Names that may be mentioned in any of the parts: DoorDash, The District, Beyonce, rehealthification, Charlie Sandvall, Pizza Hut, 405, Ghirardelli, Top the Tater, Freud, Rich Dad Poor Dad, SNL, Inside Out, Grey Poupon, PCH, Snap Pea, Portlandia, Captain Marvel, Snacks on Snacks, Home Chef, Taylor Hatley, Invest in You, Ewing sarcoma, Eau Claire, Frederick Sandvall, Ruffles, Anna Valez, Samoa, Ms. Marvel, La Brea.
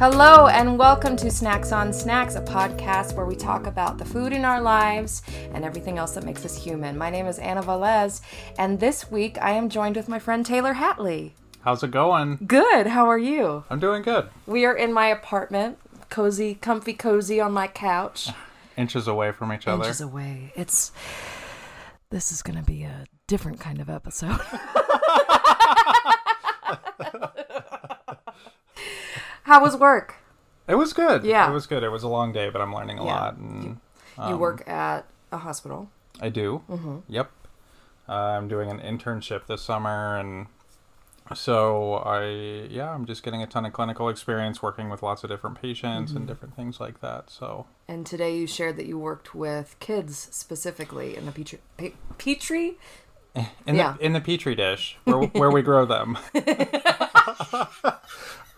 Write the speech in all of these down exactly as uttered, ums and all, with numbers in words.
Hello and welcome to Snacks on Snacks, a podcast where we talk about the food in our lives and everything else that makes us human. My name is Anna Valez, and this week I am joined with my friend Taylor Hatley. How's it going? Good. How are you? I'm doing good. We are in my apartment, cozy, comfy cozy on my couch. Inches away from each other. Inches away. It's... This is going to be a different kind of episode. How was work? It was good. Yeah. It was good. It was a long day, but I'm learning a yeah. lot. And, you um, you work at a hospital? I do. Mm-hmm. Yep. Uh, I'm doing an internship this summer, and so I, yeah, I'm just getting a ton of clinical experience working with lots of different patients mm-hmm. and different things like that, so. And today you shared that you worked with kids specifically in the Petri... Pe- Petri? In, yeah. the, in the Petri dish, where, where we grow them.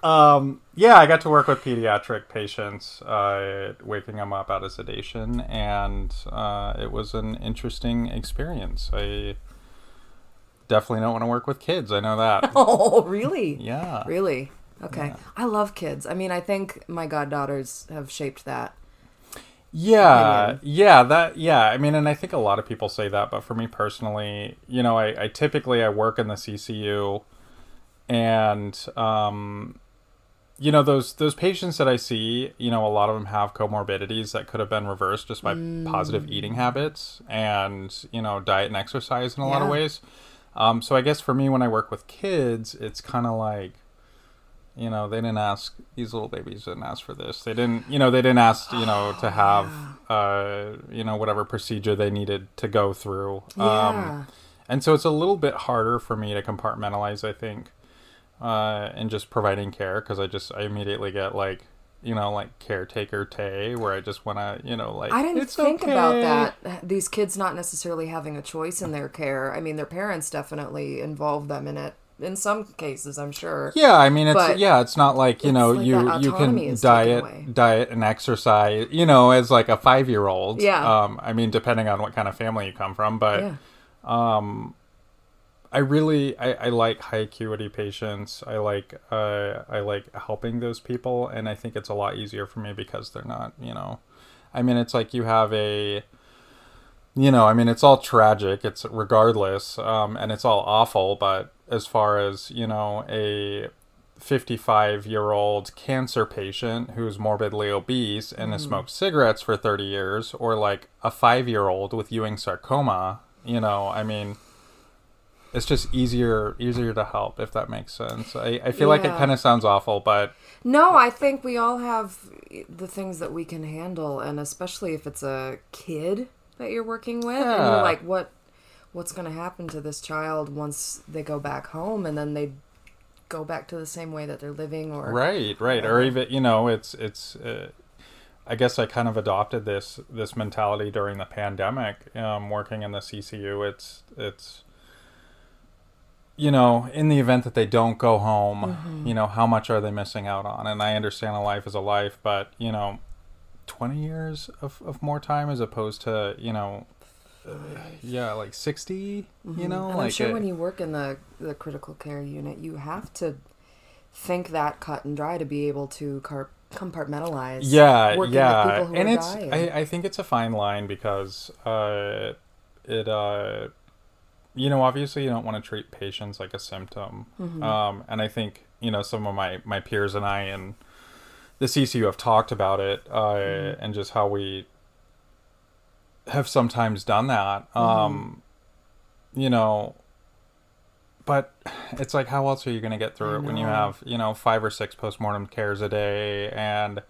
Um, yeah, I got to work with pediatric patients, uh, waking them up out of sedation, and uh, it was an interesting experience. I definitely don't want to work with kids. I know that. Oh, really? Yeah. Really? Okay. Yeah. I love kids. I mean, I think my goddaughters have shaped that. Yeah. Opinion. Yeah. That, yeah. I mean, and I think a lot of people say that, but for me personally, you know, I, I typically, I work in the C C U and, um, you know, those those patients that I see, you know, a lot of them have comorbidities that could have been reversed just by mm. positive eating habits and, you know, diet and exercise in a yeah. lot of ways. Um, so I guess for me, when I work with kids, it's kind of like, you know, they didn't ask, these little babies didn't ask for this. They didn't, you know, they didn't ask, you know, to have, uh, you know, whatever procedure they needed to go through. Yeah. Um, and so it's a little bit harder for me to compartmentalize, I think. Uh, and just providing care, because I just, I immediately get like, you know, like caretaker tay, where I just want to, you know, like, I didn't it's think okay. about that. These kids not necessarily having a choice in their care. I mean, their parents definitely involve them in it in some cases, I'm sure. Yeah, I mean, it's, but yeah, it's not like, you know, like you, you can diet, diet and exercise, you know, as like a five-year-old. Yeah. Um, I mean, depending on what kind of family you come from, but, yeah. um, I really, I, I like high acuity patients. I like, uh, I like helping those people. And I think it's a lot easier for me because they're not, you know, I mean, it's like you have a, you know, I mean, it's all tragic. It's regardless. Um, and it's all awful. But as far as, you know, a fifty-five year old cancer patient who's morbidly obese and mm. has smoked cigarettes for thirty years, or like a five year old with Ewing sarcoma, you know, I mean, it's just easier easier to help, if that makes sense. I, I feel yeah. like it kind of sounds awful, but... No, I think we all have the things that we can handle, and especially if it's a kid that you're working with. Yeah. And you're like, what, what's going to happen to this child once they go back home, and then they go back to the same way that they're living? Or Right, right. Or even, you know, it's... it's uh, I guess I kind of adopted this this mentality during the pandemic. Um, working in the C C U, it's it's... you know, in the event that they don't go home, mm-hmm. you know, how much are they missing out on? And I understand a life is a life, but, you know, twenty years of, of more time as opposed to, you know, uh, yeah, like sixty, mm-hmm. you know? And like I'm sure it, when you work in the, the critical care unit, you have to think that cut and dry to be able to car- compartmentalize. Yeah, yeah. With people who and are it's, dying. I, I think it's a fine line because uh, it, uh, you know, obviously you don't want to treat patients like a symptom. Mm-hmm. Um, and I think, you know, some of my, my peers and I in the C C U have talked about it uh, mm-hmm. and just how we have sometimes done that. Mm-hmm. Um, you know, but it's like, how else are you going to get through I it know. when you have, you know, five or six postmortem cares a day and...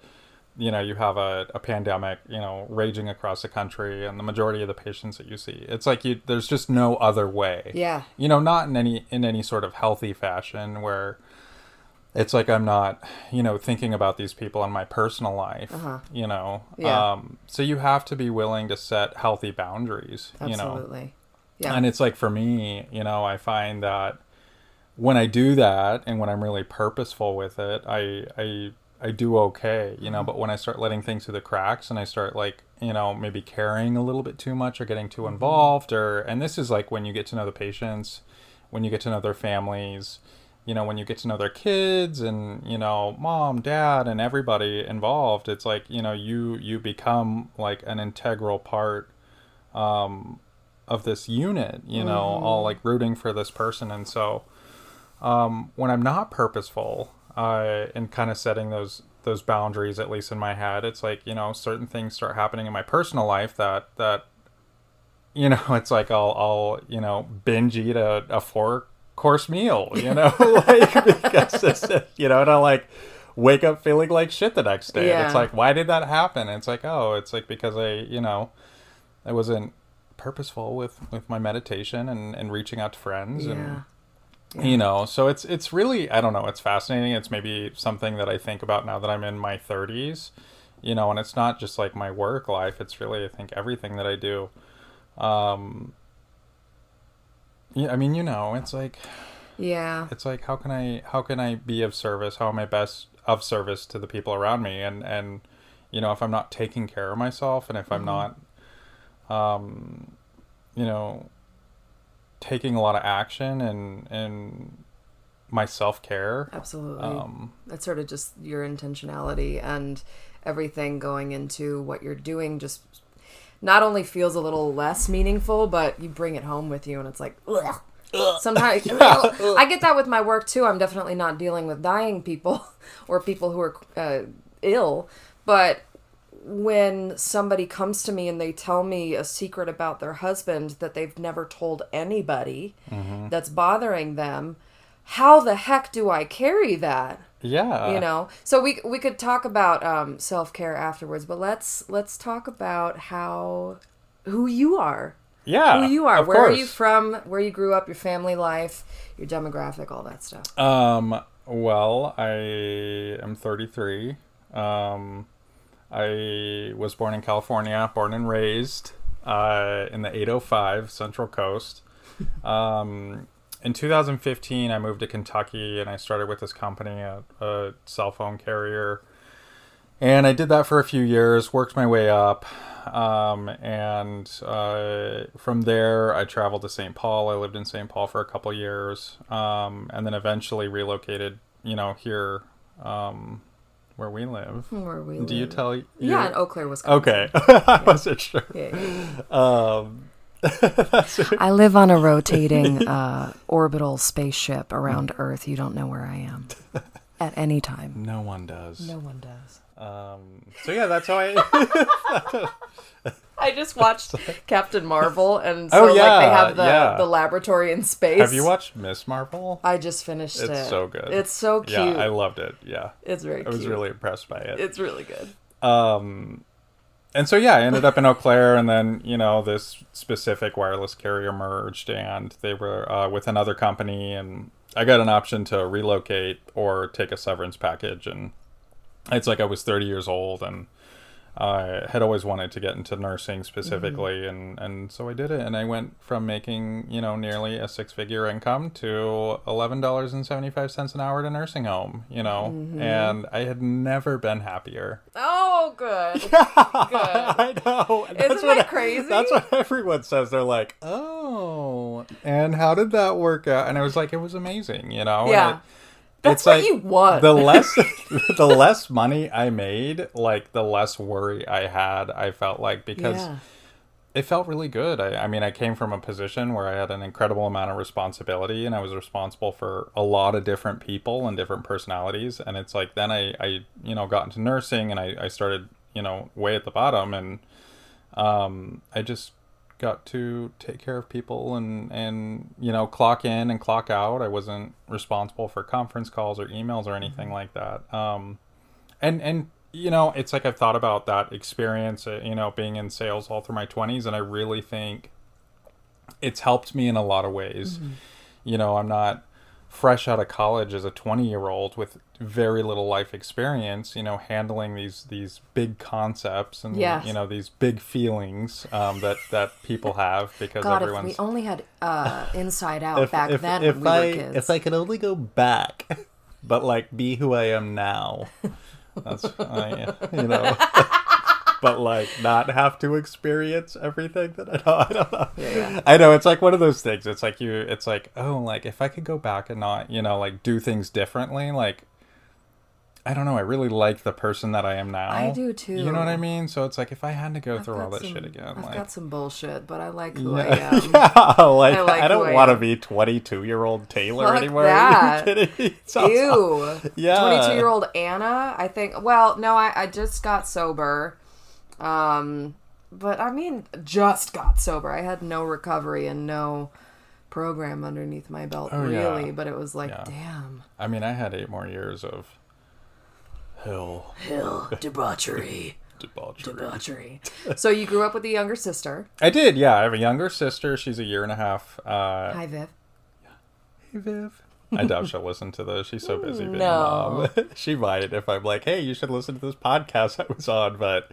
you know, you have a, a pandemic, you know, raging across the country and the majority of the patients that you see, it's like you, there's just no other way. Yeah. You know, not in any, in any sort of healthy fashion where it's like, I'm not, you know, thinking about these people in my personal life, uh-huh. you know? Yeah. Um, so you have to be willing to set healthy boundaries, Absolutely. you know? Absolutely. Yeah. And it's like, for me, you know, I find that when I do that and when I'm really purposeful with it, I, I, I do okay, you know, but when I start letting things through the cracks and I start like, you know, maybe caring a little bit too much or getting too involved or, and this is like when you get to know the patients, when you get to know their families, you know, when you get to know their kids and, you know, mom, dad, and everybody involved, it's like, you know, you, you become like an integral part, um, of this unit, you know, mm. all like rooting for this person. And so, um, when I'm not purposeful, uh, and kind of setting those, those boundaries, at least in my head, it's like, you know, certain things start happening in my personal life that, that, you know, it's like, I'll, I'll, you know, binge eat a, a fork, course meal, you know, like, because it's, you know, and I like wake up feeling like shit the next day. Yeah. It's like, why did that happen? And it's like, oh, it's like, because I, you know, I wasn't purposeful with, with my meditation and, and reaching out to friends yeah. and, yeah. you know, so it's, it's really, I don't know, it's fascinating. It's maybe something that I think about now that I'm in my thirties, you know, and it's not just like my work life. It's really, I think, everything that I do. Um, Yeah, I mean, you know, it's like, yeah, it's like, how can I, how can I be of service? How am I best of service to the people around me? And, and, you know, if I'm not taking care of myself and if I'm mm-hmm. not, um, you know, taking a lot of action and, and my self-care. Absolutely. Um, that's sort of just your intentionality and everything going into what you're doing just not only feels a little less meaningful, but you bring it home with you and it's like, ugh. Sometimes, yeah. ugh. I get that with my work too. I'm definitely not dealing with dying people or people who are uh, ill, but when somebody comes to me and they tell me a secret about their husband that they've never told anybody mm-hmm. that's bothering them, how the heck do I carry that? Yeah. You know, so we we could talk about um, self-care afterwards, but let's let's talk about how who you are. Yeah. Who you are. Where course. Are you from? Where you grew up, your family life, your demographic, all that stuff. Um well, I am thirty-three. Um I was born in California, born and raised uh in the eight oh five Central Coast. Um In two thousand fifteen, I moved to Kentucky and I started with this company, a, a cell phone carrier. And I did that for a few years, worked my way up. Um, and uh, from there, I traveled to Saint Paul. I lived in Saint Paul for a couple years um, and then eventually relocated, you know, here um, where we live. Where we Do live. Do you tell? Your... Yeah, in Eau Claire, Wisconsin. Okay. I yeah. wasn't sure. Yeah, yeah, yeah. Um, I live on a rotating uh, orbital spaceship around Earth. You don't know where I am at any time. No one does. No one does. Um, so yeah, that's how I... I just watched Captain Marvel, and so oh, yeah, like they have the, yeah. the laboratory in space. Have you watched Miz Marvel? I just finished it's it. It's so good. It's so cute. Yeah, I loved it. Yeah. It's very I cute. I was really impressed by it. It's really good. Um... And so, yeah, I ended up in Eau Claire, and then, you know, this specific wireless carrier merged, and they were uh, with another company, and I got an option to relocate or take a severance package, and it's like I was thirty years old, and I had always wanted to get into nursing specifically, mm-hmm. and, and so I did it, and I went from making, you know, nearly a six-figure income to eleven dollars and seventy-five cents an hour at a nursing home, you know, mm-hmm. and I had never been happier. Oh! Oh, good. Yeah, good. I know. Isn't that's that what, crazy? That's what everyone says. They're like, oh, and how did that work out? And I was like, it was amazing, you know? Yeah. It, that's it's what like, you want. The less, the less money I made, like, the less worry I had, I felt like, because yeah. it felt really good. I, I mean, I came from a position where I had an incredible amount of responsibility, and I was responsible for a lot of different people and different personalities. And it's like, then I, I you know, got into nursing, and I, I started, you know, way at the bottom. And um, I just got to take care of people and, and, you know, clock in and clock out. I wasn't responsible for conference calls or emails or anything mm-hmm. like that. Um, and, and, you know, it's like I've thought about that experience, you know, being in sales all through my twenties. And I really think it's helped me in a lot of ways. Mm-hmm. You know, I'm not fresh out of college as a twenty year old with very little life experience, you know, handling these, these big concepts and, yes. you know, these big feelings um, that, that people have because God, everyone's... if we only had uh, Inside Out if, back if, then if when we I, were kids. If I could only go back, but like be who I am now. That's, uh, you know, but like not have to experience everything that I know. I don't know. Yeah, yeah. I know it's like one of those things. It's like you. It's like oh, like if I could go back and not, you know, like do things differently, like. I don't know. I really like the person that I am now. I do too. You know what I mean? So it's like if I had to go I've through all that some, shit again, I've like, got some bullshit, but I like who yeah, I am. Yeah, like I, like I don't want to be twenty-two-year-old Taylor Fuck anymore. That. Are you kidding me? Ew. Yeah. twenty-two-year-old Anna. I think. Well, no, I, I just got sober. Um, but I mean, just got sober. I had no recovery and no program underneath my belt, oh, really. Yeah. But it was like, yeah. damn. I mean, I had eight more years of. Hill. Hill. Debauchery. Debauchery. Debauchery. So you grew up with a younger sister. I did, yeah. I have a younger sister. She's a year and a half. Uh, Hi, Viv. Hey, Viv. I doubt she'll listen to this. She's so busy being no. a mom. She might if I'm like, hey, you should listen to this podcast I was on, but...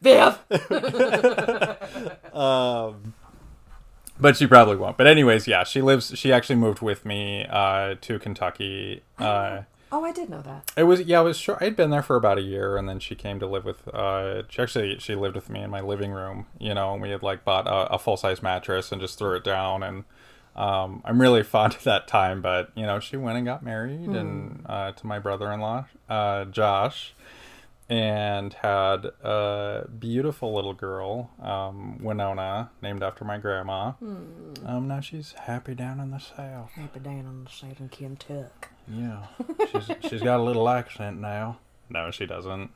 Viv! um... But she probably won't. But anyways, yeah, she lives... She actually moved with me uh, to Kentucky. Uh Oh, I did know that. It was yeah, it was short. I'd been there for about a year, and then she came to live with. Uh, she actually she lived with me in my living room, you know, and we had like bought a, a full size mattress and just threw it down. And um, I'm really fond of that time, but you know, she went and got married, mm. and uh, to my brother-in-law, uh, Josh, and had a beautiful little girl, um, Winona, named after my grandma. Mm. Um, now she's happy down in the south. Happy down in the south in Kentucky. Yeah, she's she's got a little accent now. No, she doesn't.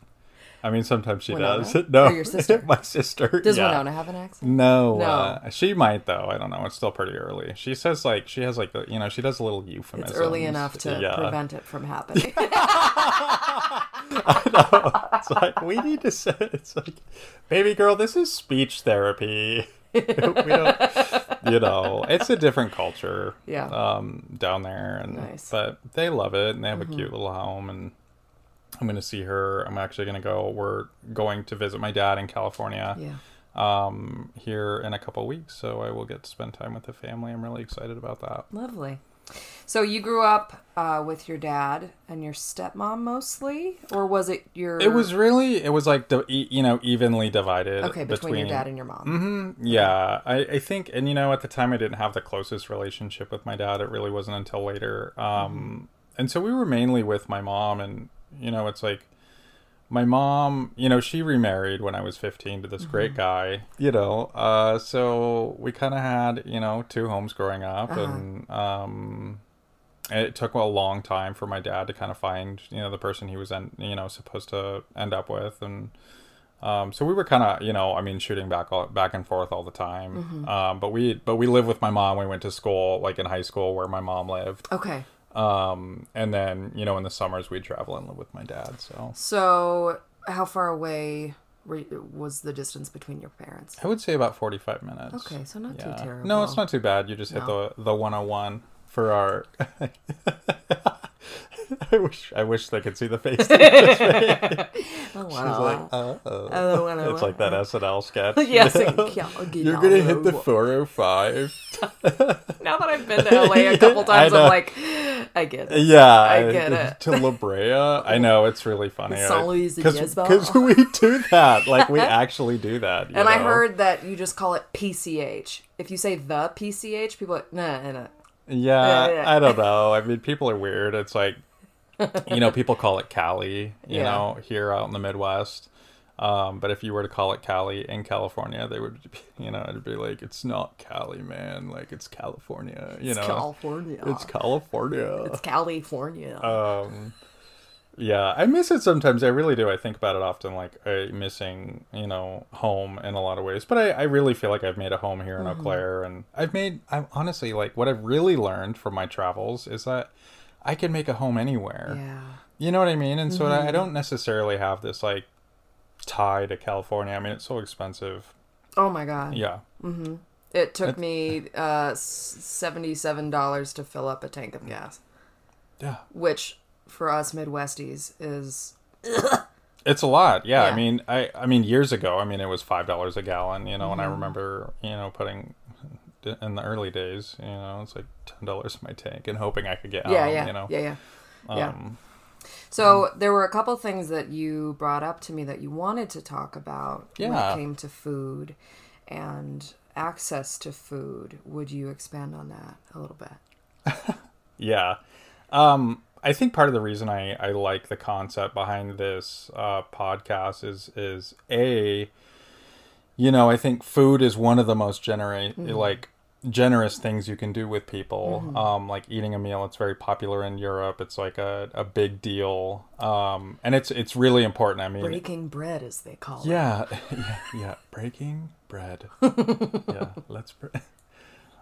I mean, sometimes she Winona? does. No, or your sister, my sister. Does yeah. Winona have an accent? No, no. Uh, she might though. I don't know. It's still pretty early. She says like she has like the, you know she does a little euphemism. It's early enough to yeah. prevent it from happening. I know. It's like we need to say. It's like, baby girl, this is speech therapy. we don't, you know, it's a different culture, yeah, um, down there, and nice. But they love it, and they have mm-hmm. a cute little home, and I'm gonna see her. I'm actually gonna go. We're going to visit my dad in California, yeah, um, here in a couple weeks, so I will get to spend time with the family. I'm really excited about that. Lovely. So you grew up uh, with your dad and your stepmom mostly, or was it your? It was really, it was like, the, you know, evenly divided. Okay, between, between... your dad and your mom. Mm-hmm. Yeah, I, I think, and you know, at the time I didn't have the closest relationship with my dad. It really wasn't until later. Um, and so we were mainly with my mom, and you know, it's like my mom, you know, she remarried when I was fifteen to this mm-hmm. great guy, you know. Uh, so we kind of had, you know, two homes growing up, uh-huh. and um, it took a long time for my dad to kind of find, you know, the person he was, en- you know, supposed to end up with, and um, so we were kind of, you know, I mean, shooting back all, back and forth all the time. Mm-hmm. Um, but we, but we lived with my mom. We went to school, like in high school, where my mom lived. Okay. Um, and then, you know, in the summers we'd travel and live with my dad, so. So, how far away were you, was the distance between your parents? I would say about forty-five minutes. Okay, so not yeah. too terrible. No, it's not too bad. You just no. hit the the one oh one for our... I wish I wish they could see the face that you just made. Oh, wow. She's like, uh-oh. Oh, it's like that S N L sketch. Yes. You know? It, you're going to hit the four oh five. Now that I've been to L A a couple times, I'm like, I get it. Yeah. I get I, it. To La Brea. I know. It's really funny. Because we do that. Like, we actually do that. And know? I heard that you just call it P C H. If you say the P C H, people are like, nah, nah, nah. Yeah, yeah, yeah. I don't know. I mean, people are weird. It's like, you know, people call it Cali, you yeah. know, here out in the Midwest. Um, but if you were to call it Cali in California, they would, be, you know, it'd be like, it's not Cali, man. Like, it's California, you it's know. California. It's California. It's California. Um, yeah, I miss it sometimes. I really do. I think about it often, like I, missing, you know, home in a lot of ways. But I, I really feel like I've made a home here in mm-hmm. Eau Claire. And I've made, I'm honestly, like, what I've really learned from my travels is that I can make a home anywhere. Yeah. You know what I mean? And mm-hmm. so I don't necessarily have this, like, tie to California. I mean, it's so expensive. Oh, my God. Yeah. Mm-hmm. It took it's... me uh, seventy-seven dollars to fill up a tank of gas. Yeah. Which, for us Midwesties, is... It's a lot. Yeah. yeah. I mean, I, I mean, years ago, I mean, it was five dollars a gallon, you know, mm-hmm. and I remember, you know, putting... in the early days, you know, it's like ten dollars in my tank and hoping I could get out, yeah, yeah, you know? Yeah, yeah, yeah. Um, So there were a couple things that you brought up to me that you wanted to talk about yeah. when it came to food and access to food. Would you expand on that a little bit? yeah. Um, I think part of the reason I, I like the concept behind this uh, podcast is, is A, you know, I think food is one of the most genera- mm-hmm. like generous things you can do with people. Mm-hmm. Um, like eating a meal, it's very popular in Europe. It's like a, a big deal. Um, and it's it's really important. I mean, breaking bread, as they call yeah, it. Yeah, yeah, breaking bread. yeah, let's. Bre-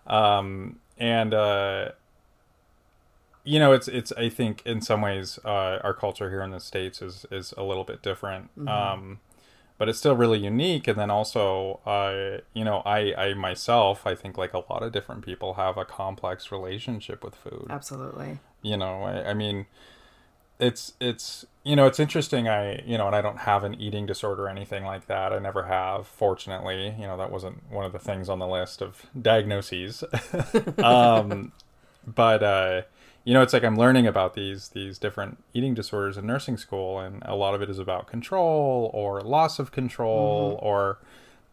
um, and uh, you know, it's it's. I think in some ways, uh, our culture here in the States is is a little bit different. Mm-hmm. Um. But it's still really unique. And then also, uh, you know, I, I myself, I think like a lot of different people have a complex relationship with food. Absolutely. You know, I, I mean, it's, it's, you know, it's interesting. I, you know, and I don't have an eating disorder or anything like that. I never have, fortunately. You know, that wasn't one of the things on the list of diagnoses. um, but, uh, you know, it's like I'm learning about these these different eating disorders in nursing school, and a lot of it is about control or loss of control, mm-hmm. or,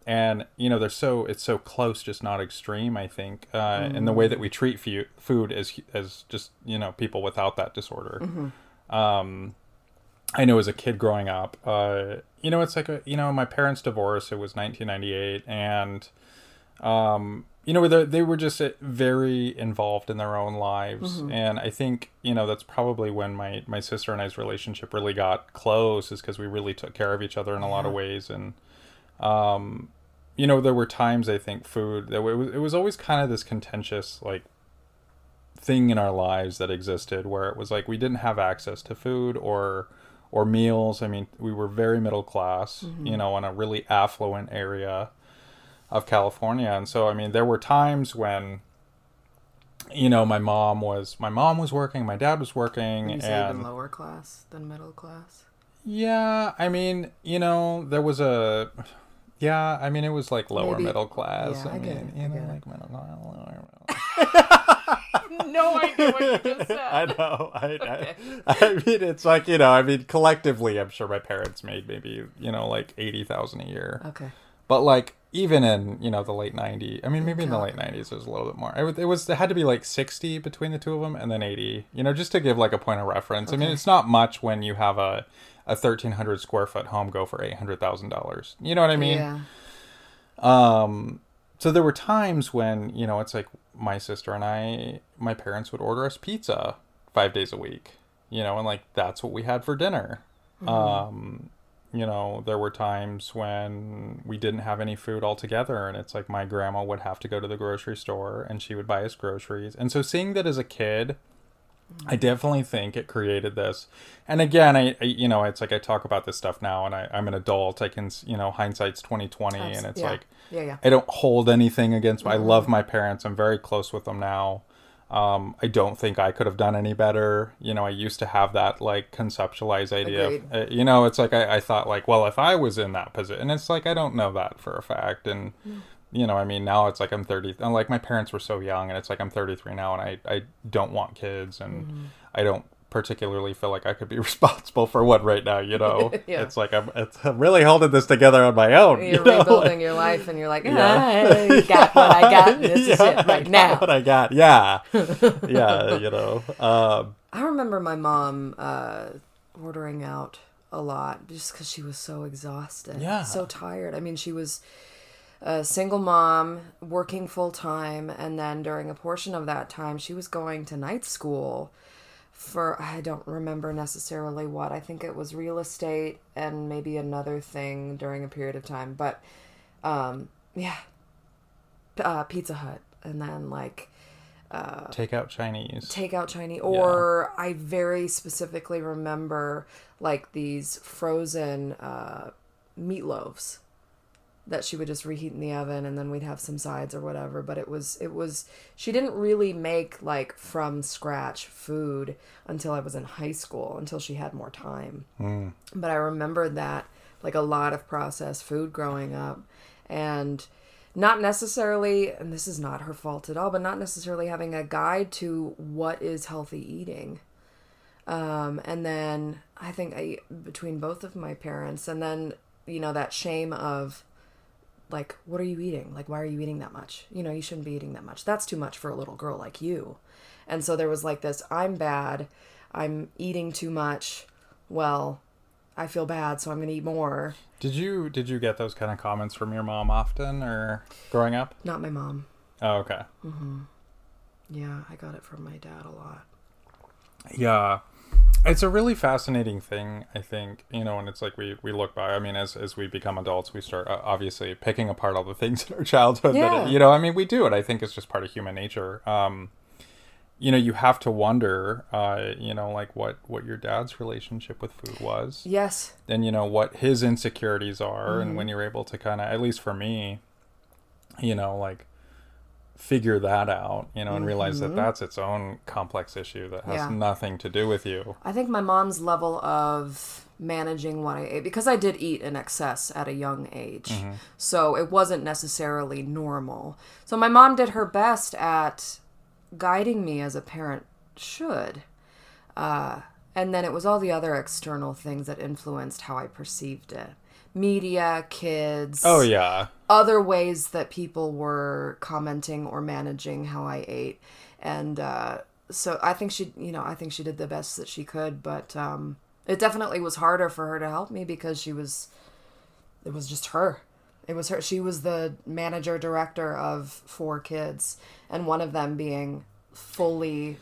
and you know, they're so it's so close, just not extreme. I think, uh, mm-hmm. and the way that we treat fu- food as as just you know people without that disorder. Mm-hmm. Um, I know as a kid growing up, uh, you know, it's like a, you know my parents' divorce. It was nineteen ninety-eight, and. Um, You know, they they were just very involved in their own lives. Mm-hmm. And I think, you know, that's probably when my, my sister and I's relationship really got close, is because we really took care of each other in a yeah. lot of ways. And, um, you know, there were times, I think, food, that it was, it was always kind of this contentious, like, thing in our lives that existed where it was like we didn't have access to food or or meals. I mean, we were very middle class, mm-hmm. you know, in a really affluent area of California. And so, I mean, there were times when, you know, my mom was, my mom was working, my dad was working. You say even lower class than middle class? Yeah. I mean, you know, there was a, yeah, I mean, it was like lower Maybe. middle class. Yeah, I, I mean, it. you I know, like middle class, lower middle class. No idea what you just said. I know. I, okay. I, I mean, it's like, you know, I mean, collectively, I'm sure my parents made maybe, you know, like eighty thousand a year. Okay. But like, even in, you know, the late nineties, I mean, maybe in the late nineties, it was a little bit more. It, it was, it had to be like sixty between the two of them, and then eighty, you know, just to give like a point of reference. Okay. I mean, it's not much when you have a, a thirteen hundred square foot home go for eight hundred thousand dollars. You know what I mean? Yeah. Um, so there were times when, you know, it's like my sister and I, my parents would order us pizza five days a week, you know, and like, that's what we had for dinner. Mm-hmm. Um, You know, there were times when we didn't have any food altogether, and it's like my grandma would have to go to the grocery store and she would buy us groceries. And so seeing that as a kid, I definitely think it created this. And again, I, I you know, it's like I talk about this stuff now, and I, I'm an adult. I can, you know, hindsight's twenty twenty, and it's yeah. like yeah, yeah. I don't hold anything against them. Mm-hmm. I love my parents. I'm very close with them now. Um, I don't think I could have done any better. You know, I used to have that like conceptualized idea. Of, uh, you know, it's like I, I thought like, well, if I was in that position, and it's like, I don't know that for a fact. And, mm. you know, I mean, now it's like I'm thirty, and like my parents were so young, and it's like I'm thirty-three now, and I, I don't want kids, and mm. I don't particularly feel like I could be responsible for one right now. You know, yeah. it's like I'm, it's, I'm really holding this together on my own. You're you know? rebuilding like, your life, and you're like, ah, yeah. I got what I got. This yeah, is it right now. What I got, yeah, yeah. You know, um, I remember my mom uh, ordering out a lot just because she was so exhausted, yeah, so tired. I mean, she was a single mom working full time, and then during a portion of that time, she was going to night school. For, I don't remember necessarily what. I think it was real estate and maybe another thing during a period of time. But, um, yeah, uh, Pizza Hut. And then, like... Uh, takeout Chinese. Takeout Chinese. Or yeah. I very specifically remember, like, these frozen uh, meatloaves that she would just reheat in the oven, and then we'd have some sides or whatever. But it was, it was, she didn't really make like from scratch food until I was in high school, until she had more time. Mm. But I remember that like a lot of processed food growing up, and not necessarily, and this is not her fault at all, but not necessarily having a guide to what is healthy eating. Um, and then I think I, between both of my parents, and then, you know, that shame of like, what are you eating? Like, why are you eating that much? You know, you shouldn't be eating that much. That's too much for a little girl like you. And so there was like this, I'm bad. I'm eating too much. Well, I feel bad, so I'm going to eat more. Did you, did you get those kind of comments from your mom often or growing up? Not my mom. Oh, okay. Mm-hmm. Yeah. I got it from my dad a lot. Yeah. It's a really fascinating thing, I think, you know, and it's like we, we look by, I mean, as as we become adults, we start uh, obviously picking apart all the things in our childhood. Yeah. That, you know, I mean, we do it. I think it's just part of human nature. Um, you know, you have to wonder, uh, you know, like what, what your dad's relationship with food was. Yes. And, you know, what his insecurities are. Mm-hmm. And when you're able to kind of, at least for me, you know, like, figure that out, you know, and realize mm-hmm. that that's its own complex issue that has yeah. nothing to do with you. I think my mom's level of managing what I ate, because I did eat in excess at a young age, mm-hmm. so it wasn't necessarily normal. So my mom did her best at guiding me as a parent should. Uh, and then it was all the other external things that influenced how I perceived it. Media, kids. Oh, yeah. Other ways that people were commenting or managing how I ate. And uh, so I think she, you know, I think she did the best that she could. But um, it definitely was harder for her to help me because she was, it was just her. It was her. She was the manager, director of four kids. And one of them being fully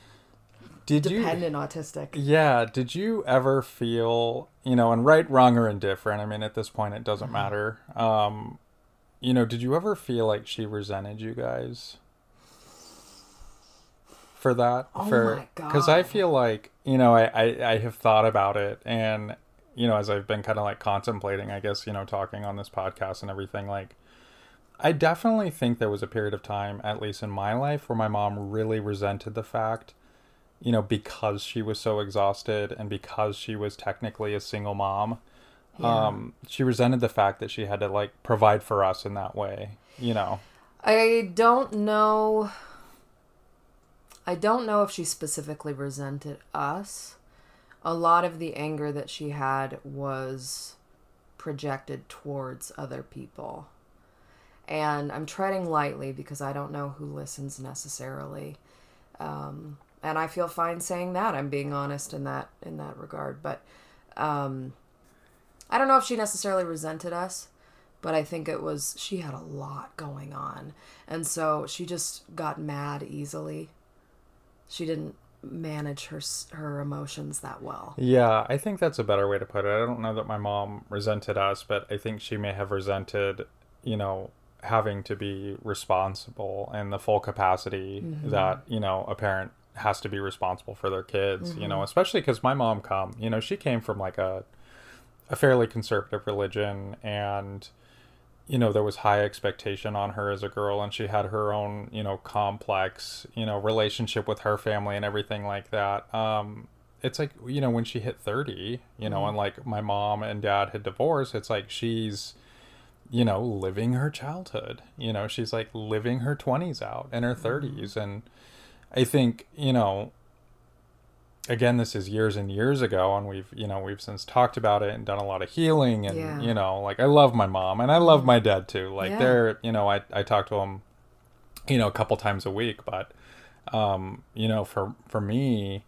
did dependent you, autistic. Yeah. Did you ever feel, you know, and right, wrong, or indifferent, I mean, at this point, it doesn't mm-hmm. matter. Um, you know, did you ever feel like she resented you guys for that? Oh, for, my God. Because I feel like, you know, I, I, I have thought about it. And, you know, as I've been kind of like contemplating, I guess, you know, talking on this podcast and everything, like, I definitely think there was a period of time, at least in my life, where my mom really resented the fact, you know, because she was so exhausted and because she was technically a single mom, yeah. um, she resented the fact that she had to, like, provide for us in that way, you know. I don't know. I don't know if she specifically resented us. A lot of the anger that she had was projected towards other people. And I'm treading lightly because I don't know who listens necessarily. Um... And I feel fine saying that. I'm being honest in that in that regard. But um, I don't know if she necessarily resented us, but I think it was, she had a lot going on. And so she just got mad easily. She didn't manage her her emotions that well. Yeah, I think that's a better way to put it. I don't know that my mom resented us, but I think she may have resented, you know, having to be responsible in the full capacity mm-hmm. that, you know, a parent has to be responsible for their kids, mm-hmm. you know, especially because my mom come, you know, she came from like a a fairly conservative religion, and, you know, there was high expectation on her as a girl, and she had her own, you know, complex, you know, relationship with her family and everything like that. Um, it's like, you know, when she hit thirty, you mm-hmm. know, and like my mom and dad had divorced, it's like she's, you know, living her childhood, you know, she's like living her twenties out and her mm-hmm. thirties, and I think, you know, again, this is years and years ago, and we've, you know, we've since talked about it and done a lot of healing, and, yeah. you know, like, I love my mom, and I love my dad, too. Like, yeah. they're, you know, I, I talk to them, you know, a couple times a week, but, um, you know, for, for me,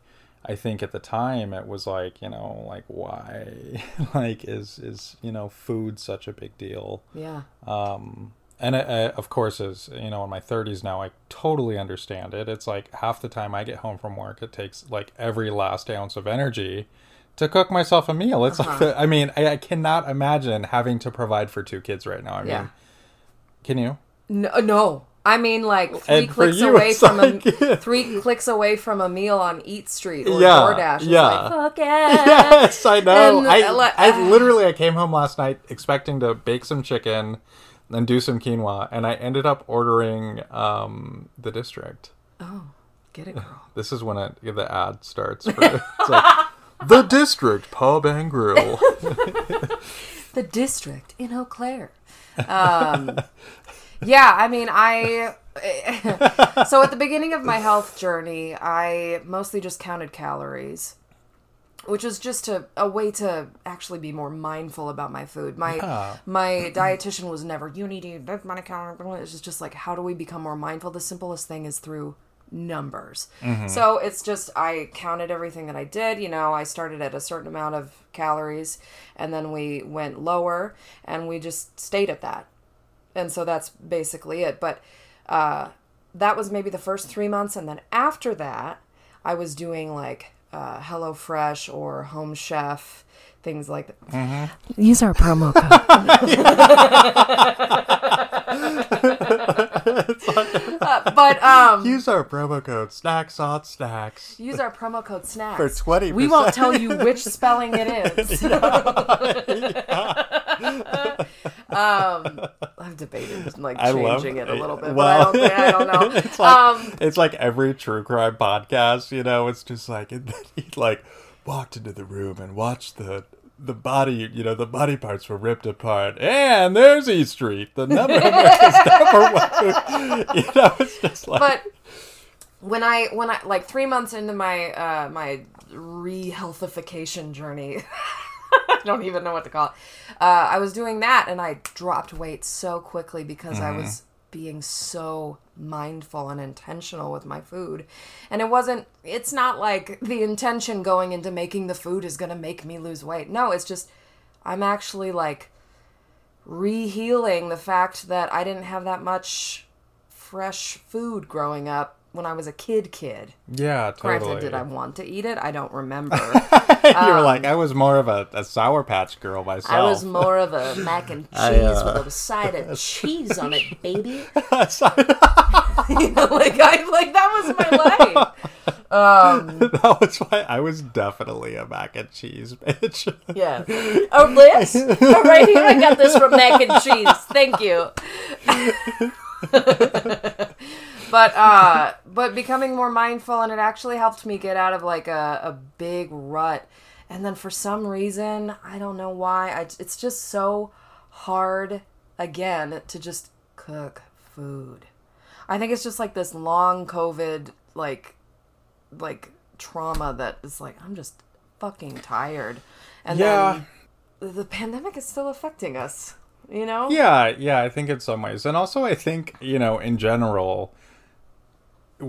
I think at the time, it was like, you know, like, why, like, is, is, you know, food such a big deal? Yeah. Um, And I, I, of course, as you know, in my thirties now, I totally understand it. It's like half the time I get home from work, it takes like every last ounce of energy to cook myself a meal. It's uh-huh. like, the, I mean, I, I cannot imagine having to provide for two kids right now. I yeah. mean, can you? No, no. I mean, like three and clicks away from like, a, three clicks away from a meal on Eat Street or yeah, DoorDash. Yeah, like, okay. Yes, I know. And I, uh, I literally, I came home last night expecting to bake some chicken and do some quinoa, and I ended up ordering um, The District. Oh, get it, girl. This is when it, the ad starts. For, it's like, The District Pub and Grill. The District in Eau Claire. Um, yeah, I mean, I... so at the beginning of my health journey, I mostly just counted calories. which was just a, a way to actually be more mindful about my food. My yeah. my dietitian was never, you need to eat this amount of calories. It's just, just like, how do we become more mindful? The simplest thing is through numbers. Mm-hmm. So it's just, I counted everything that I did. You know, I started at a certain amount of calories, and then we went lower, and we just stayed at that. And so that's basically it. But uh, that was maybe the first three months. And then after that, I was doing like... Uh, HelloFresh or Home Chef, things like that. Mm-hmm. Use our promo code. uh, but um, use our promo code Snacks on Snacks. Use our promo code Snacks for twenty percent. We won't tell you which spelling it is. Yeah. Yeah. Um, I've debated like changing it a little bit, well, but I don't, I don't know. It's like, um, it's like every true crime podcast, you know. It's just like, and then he like walked into the room and watched the the body, you know, the body parts were ripped apart, and there's Eat Street, the number America's number one. You know, it's just like. But when I when I like three months into my uh, my re-healthification journey. I don't even know what to call it. Uh, I was doing that, and I dropped weight so quickly because mm-hmm. I was being so mindful and intentional with my food. And it wasn't, it's not like the intention going into making the food is going to make me lose weight. No, it's just, I'm actually like re-healing the fact that I didn't have that much fresh food growing up. When I was a kid, kid. Yeah, totally. Granted, did I want to eat it? I don't remember. You um, were like, I was more of a, a Sour Patch Girl myself. I was more of a mac and cheese I, uh... with a side of cheese on it, baby. You know, like, I, like, that was my life. Um, that was why I was definitely a mac and cheese bitch. Yeah. Oh, Liz? Oh, right here, I got this from Mac and Cheese. Thank you. But uh, but becoming more mindful, and it actually helped me get out of like a, a big rut. And then for some reason, I don't know why, I, it's just so hard, again, to just cook food. I think it's just like this long COVID like like trauma that is like, I'm just fucking tired. And yeah. then the pandemic is still affecting us, you know? Yeah, yeah, I think in some ways. And also I think, you know, in general...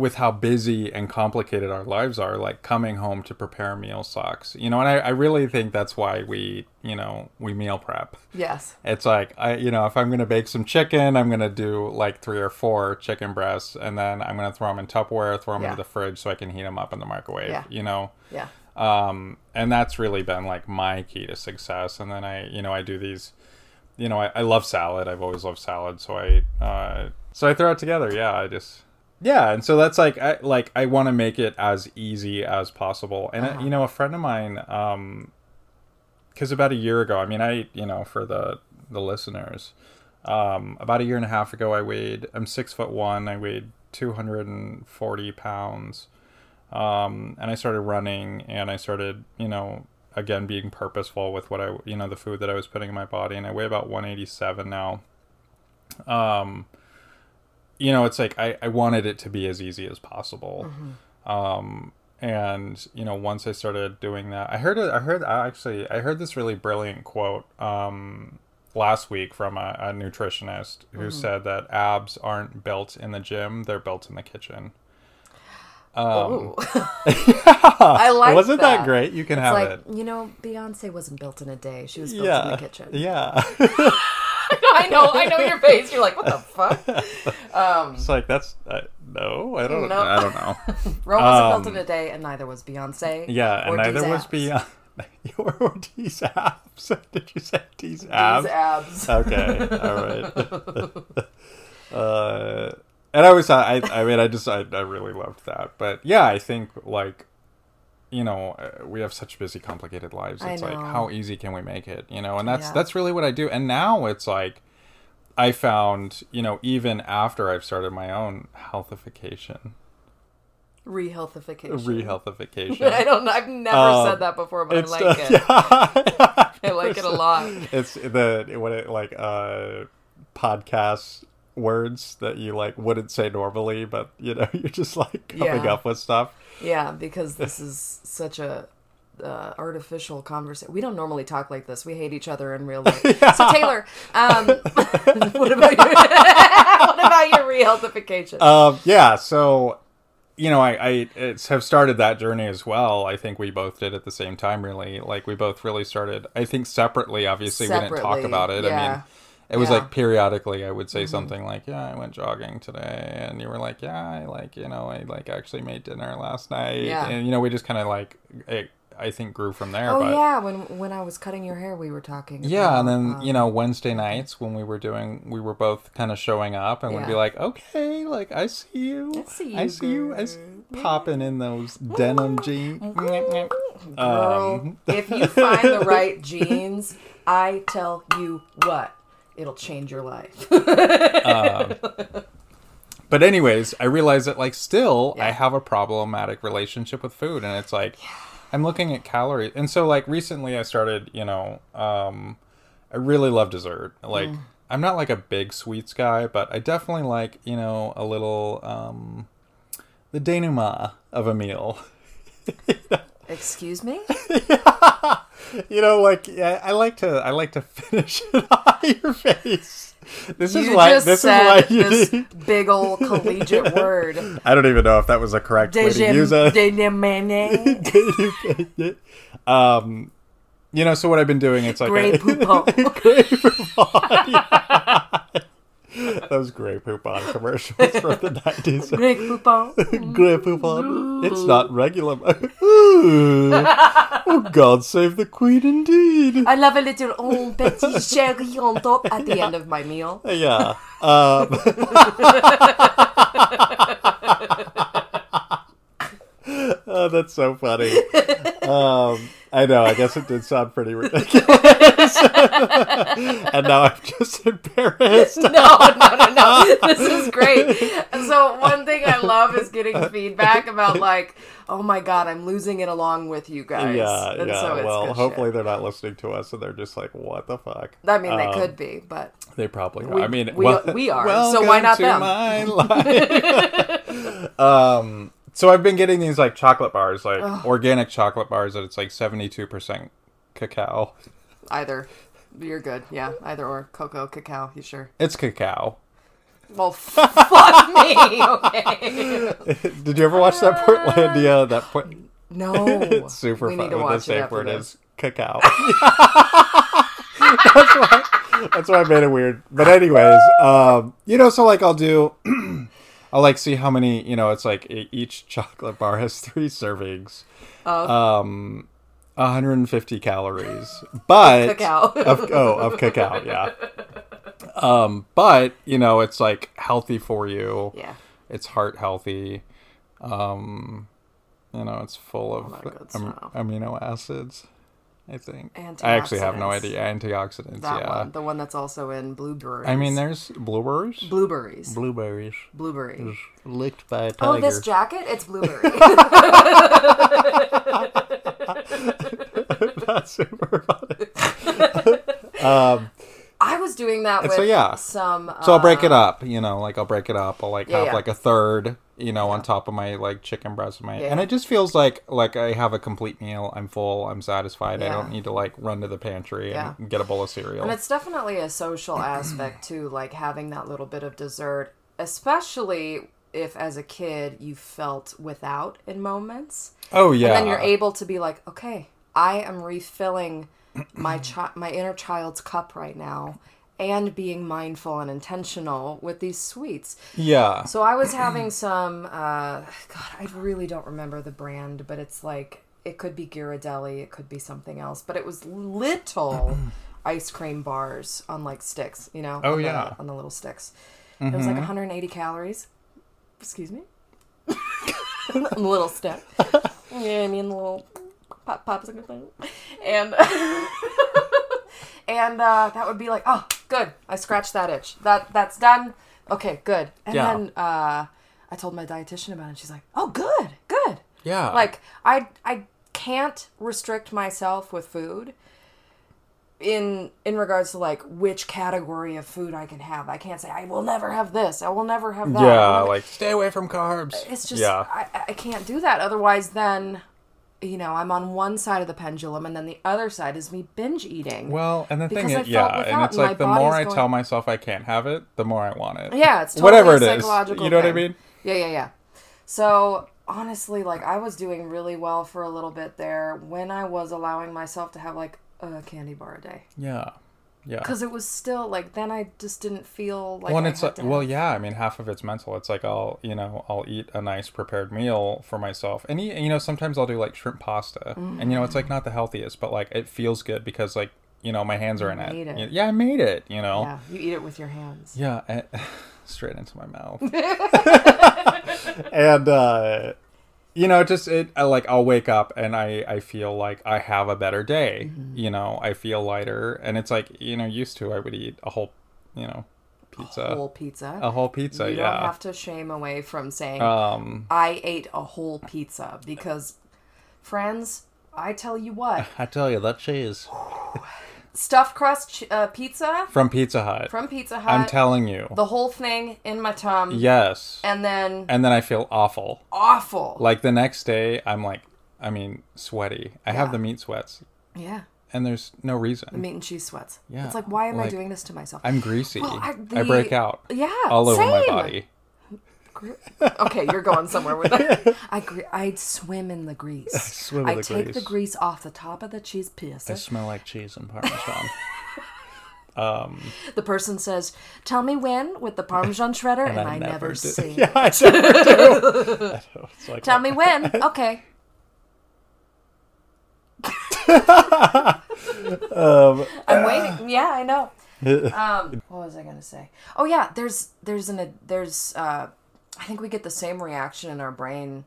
with how busy and complicated our lives are, like coming home to prepare a meal sucks, you know, and I, I really think that's why we, you know, we meal prep. Yes. It's like, I, you know, if I'm going to bake some chicken, I'm going to do like three or four chicken breasts, and then I'm going to throw them in Tupperware, throw them yeah. into the fridge so I can heat them up in the microwave, yeah. you know? Yeah. Um, and that's really been like my key to success. And then I, you know, I do these, you know, I, I love salad. I've always loved salad. So I, uh, so I throw it together. Yeah. I just... Yeah, and so that's like, I like I want to make it as easy as possible. And, uh-huh. you know, a friend of mine, because um, about a year ago, I mean, I, you know, for the, the listeners, um, about a year and a half ago, I weighed, I'm six foot one, I weighed two hundred forty pounds. Um, and I started running, and I started, you know, again, being purposeful with what I, you know, the food that I was putting in my body. And I weigh about one eighty-seven now. Um... You know, it's like I, I wanted it to be as easy as possible. Mm-hmm. Um, and, you know, once I started doing that, I heard it, I heard actually I heard this really brilliant quote um, last week from a, a nutritionist who mm-hmm. said that abs aren't built in the gym. They're built in the kitchen. Um, oh, yeah. I like Wasn't that. that great? You can it's have like, it. You know, Beyonce wasn't built in a day. She was built yeah. in the kitchen. Yeah. I know, I know your face. You're like, what the fuck? Um, it's like, that's, uh, no, I don't, no. I don't know. Rome wasn't um, built in a day, and neither was Beyonce. Yeah, and neither was Beyonce. Or D's abs. Did you say D's abs? D's abs. Okay, all right. uh, and I was, I, I mean, I just, I, I really loved that. But yeah, I think, like, you know, we have such busy, complicated lives. It's like, how easy can we make it? You know, and that's yeah. that's really what I do. And now it's like, I found, you know, even after I've started my own healthification. Rehealthification. Rehealthification. I don't know. I've never um, said that before, but I like uh, it. Yeah. I like it a lot. It's the, what it, like, uh, podcasts. Words that you like wouldn't say normally, but you know, you're just like coming yeah. up with stuff. Yeah, because this is such a uh, artificial conversation. We don't normally talk like this. We hate each other in real life. Yeah. So Taylor, um, what about your what about your re-healthification? Um, yeah. So, you know, I, I it's, have started that journey as well. I think we both did at the same time. Really, like we both really started. I think separately. Obviously, separately, we didn't talk about it. Yeah. I mean. It was yeah. like periodically I would say mm-hmm. something like, yeah, I went jogging today. And you were like, yeah, I like, you know, I like actually made dinner last night. Yeah. And, you know, we just kind of like, it, I think grew from there. Oh, but, yeah. When when I was cutting your hair, we were talking. Yeah. About, and then, um, you know, Wednesday nights when we were doing, we were both kind of showing up and yeah. we'd be like, okay, like, I see you. I see you. I see you. I see you popping in those denim jeans. Um, if you find the right jeans, I tell you what. It'll change your life. um, but anyways, I realized that like still yeah. I have a problematic relationship with food. And it's like, yeah. I'm looking at calories. And so like recently I started, you know, um, I really love dessert. Like mm. I'm not like a big sweets guy, but I definitely like, you know, a little, um, the denouement of a meal. You know? Excuse me? Yeah. You know, like yeah, I like to, I like to finish it on your face. This you is why. Just this said is why you this need... big old collegiate word. I don't even know if that was a correct de way to use it. De um, you know, so what I've been doing, it's like Grey Poupon. Grey Poupon. Yeah. Those Grey Poupon commercials from the nineties. Grey Poupon. Grey Poupon. It's not regular. Ooh. Oh, God save the Queen indeed. I love a little oh, petit chéri on top at the yeah. end of my meal. Yeah. Um. Oh, that's so funny. Um, I know. I guess it did sound pretty ridiculous. And now I'm just embarrassed. No, no, no, no. This is great. So one thing I love is getting feedback about like, oh my God, I'm losing it along with you guys. Yeah, and yeah. So it's well, hopefully shit. They're not listening to us and they're just like, what the fuck? I mean, they um, could be, but they probably are. We, I mean, we, well, we are. So why not to them? My life. um. So I've been getting these, like, chocolate bars, like, ugh. Organic chocolate bars that it's, like, seventy-two percent cacao. Either. You're good. Yeah. Either or. Cocoa, cacao. You sure? It's cacao. Well, fuck me. Okay. Did you ever watch that Portlandia? That po- No. It's super we fun. Need to watch the safe word is cacao. That's why, that's why I made it weird. But anyways, um, you know, so, like, I'll do... I'll, like, see how many, you know, it's, like, each chocolate bar has three servings, of? um, one hundred fifty calories, but... cacao. Of, oh, of cacao, yeah. Um, but, you know, it's, like, healthy for you. Yeah. It's heart healthy. Um, you know, it's full of am- amino acids, I think. I actually have no idea. Antioxidants, that yeah. One, the one that's also in blueberries. I mean, there's blueberries? Blueberries. Blueberries. Blueberries. It was licked by a tiger. Oh, this jacket? It's blueberry. That's super funny. um, I was doing that with so, yeah. some... Uh, so I'll break it up, you know, like I'll break it up. I'll like yeah, have yeah. like a third... you know, yeah. on top of my, like, chicken breast. My, yeah. And it just feels like, like, I have a complete meal. I'm full. I'm satisfied. Yeah. I don't need to, like, run to the pantry and yeah. get a bowl of cereal. And it's definitely a social aspect, too, like, having that little bit of dessert, especially if, as a kid, you felt without in moments. Oh, yeah. And then you're able to be like, okay, I am refilling my chi- my inner child's cup right now. And being mindful and intentional with these sweets. Yeah. So I was having some, uh, God, I really don't remember the brand, but it's like, it could be Ghirardelli, it could be something else, but it was little ice cream bars on like sticks, you know? Oh, on yeah. The, on the little sticks. Mm-hmm. It was like one hundred eighty calories. Excuse me? The little stick. Yeah, I mean, the little pop popsicle thing. And... And uh, that would be like, oh, good. I scratched that itch. That that's done. Okay, good. And yeah. then uh, I told my dietitian about it. And she's like, oh, good, good. Yeah. Like I I can't restrict myself with food in in regards to like which category of food I can have. I can't say I will never have this. I will never have that. Yeah, like stay away from carbs. It's just yeah. I I can't do that. Otherwise, then you know, I'm on one side of the pendulum, and then the other side is me binge eating. Well, and the thing is, yeah, and it's like the more I tell myself I can't have it, the more I want it. Yeah, it's totally a psychological thing. You know what I mean? Yeah, yeah, yeah. So honestly, like, I was doing really well for a little bit there when I was allowing myself to have like a candy bar a day. Yeah. Yeah. Because it was still like, then I just didn't feel like, well, I it's had to like, well, yeah, I mean, half of it's mental. It's like, I'll, you know, I'll eat a nice prepared meal for myself. And, you know, sometimes I'll do like shrimp pasta mm. and, you know, it's like not the healthiest, but like it feels good because like, you know, my hands are in it. it. Yeah. I made it, you know, yeah, you eat it with your hands. Yeah. And, straight into my mouth. And, uh, you know, just it like I'll wake up and I, I feel like I have a better day. Mm-hmm. You know, I feel lighter. And it's like, you know, used to I would eat a whole, you know, pizza. A whole pizza. A whole pizza, you yeah. You don't have to shame away from saying um, I ate a whole pizza because, friends, I tell you what. I tell you, that cheese. Stuffed crust uh, pizza. From Pizza Hut. From Pizza Hut. I'm telling you. The whole thing in my tum. Yes. And then... And then I feel awful. Awful. Like, the next day, I'm like, I mean, sweaty. I yeah. have the meat sweats. Yeah. And there's no reason. The meat and cheese sweats. Yeah. It's like, why am like, I doing this to myself? I'm greasy. Well, I, the... I break out. Yeah. All over same. my body. Okay, you're going somewhere with that. I gre- I swim in the grease. I swim in the grease. I take the grease off the top of the cheese pizza. I smell like cheese and Parmesan. um, the person says, "Tell me when" with the Parmesan shredder, and, and I, I never, never see. Yeah, I never do. I know, it's like Tell me when. Okay. um, I'm waiting. Yeah, I know. Um, what was I going to say? Oh yeah, there's there's an there's. Uh, I think we get the same reaction in our brain.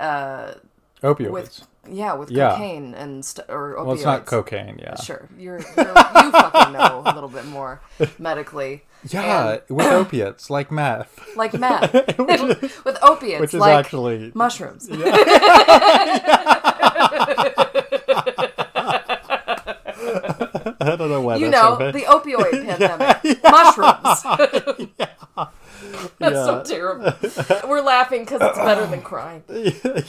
Uh, Opioids. With, yeah, with yeah. cocaine and st- or opioids. Well, it's not cocaine, yeah. Sure. You're, you're, you fucking know a little bit more medically. Yeah, and, with opiates, like meth. Like meth. Is, with opiates, which is like actually, mushrooms. Yeah. I don't know why you that's know, so the opioid pandemic. Yeah, yeah. Mushrooms. Yeah. That's yeah. so terrible. We're laughing because it's better than crying.